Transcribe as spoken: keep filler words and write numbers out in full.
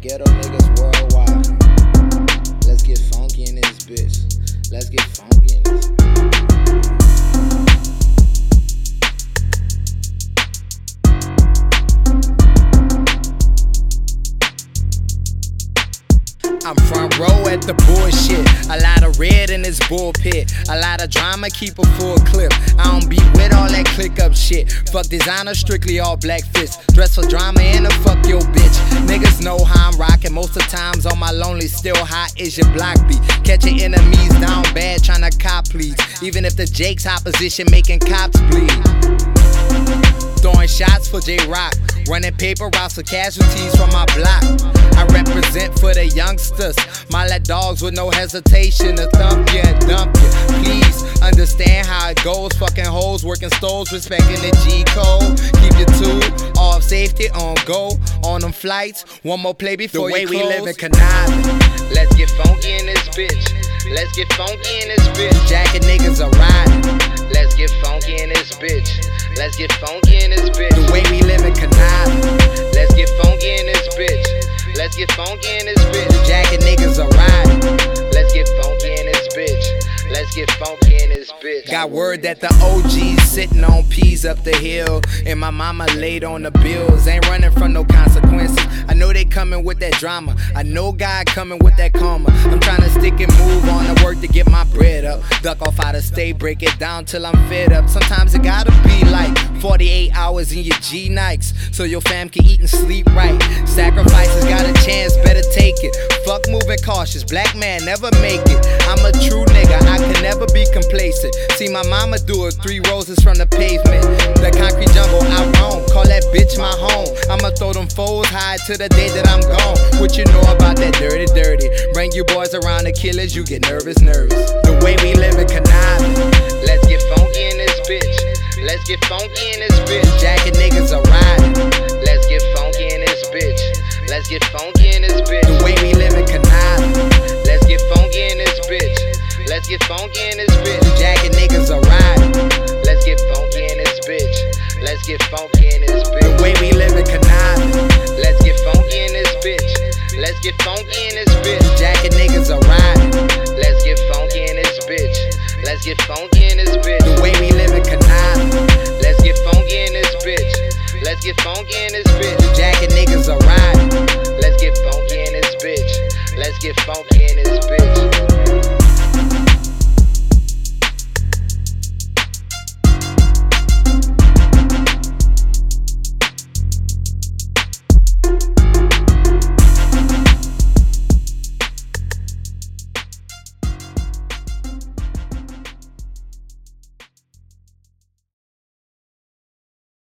ghetto niggas worldwide. Let's get funky in this bitch. Let's get funky in this bitch. I'm front row at the bullshit. A lot of red in this bullpit. A lot of drama, keep a full clip. I don't be with all that click up shit. Fuck designer, strictly all black fits. Dress for drama and a fuck your bitch. Niggas know how I'm rockin'. Most of the times on my lonely, still high is your block beat. Catching enemies down bad, tryna cop please. Even if the Jake's opposition making cops bleed. Throwing shots for J Rock, running paper routes for casualties from my block. I represent for the youngsters, my dogs with no hesitation to thump you and dump you. Please understand how it goes, fucking hoes, working stoves, respecting the G code. Keep your two off safety, on go, on them flights. One more play before you close. The way we live in conniving. Let's get funky in this bitch. Let's get funky in this bitch. Jacket niggas are riding. Let's get funky in this bitch. Let's get funky in this bitch. The way we live in conniving. Let's get funky in this bitch. Let's get funky in this bitch. Jacket niggas are riding. Let's get funky in this bitch. Let's get funky in this bitch. Got word that the O G's sitting on peas up the hill, and my mama laid on the bills. Ain't running from no consequences. I know they coming with that drama. I know God coming with that karma. I'm trying to stick and move on to work to get my bread up. Duck off out of state, break it down till I'm fed up. Sometimes it gotta be like forty-eight hours in your G Nikes, so your fam can eat and sleep right. Sacrifices got a chance, better take it. Fuck moving cautious, black man never make it. I'm a true nigga, I can never be complacent. See my mama do it, three roses from the pavement. The concrete jungle I roam, call that bitch my home. I'ma throw them foes high to the day that I'm gone. What you know about that dirty, dirty? Bring you boys around the killers, you get nervous, nervous. The way we live in conniving. Let's get funky in this bitch. Let's get funky in this bitch. Jacket niggas are riding. Let's get funky in this bitch. Let's get funky in this bitch. The way we live in conniving. Let's get funky in this bitch. Let's get funky in this bitch. Jacket niggas are riding. Let's get funky in this bitch. Let's get funky in this bitch. The way we live in conniving. Let's get funky in this bitch. Let's get funky in this bitch. Jacket niggas are riding. Let's get funky in this bitch. Let's get funky in this bitch. The way we live in conniving. Let's get funky in this bitch. Let's get funky in this bitch. Jacket niggas are riding. Let's get funky in this bitch. Let's get funky in this bitch.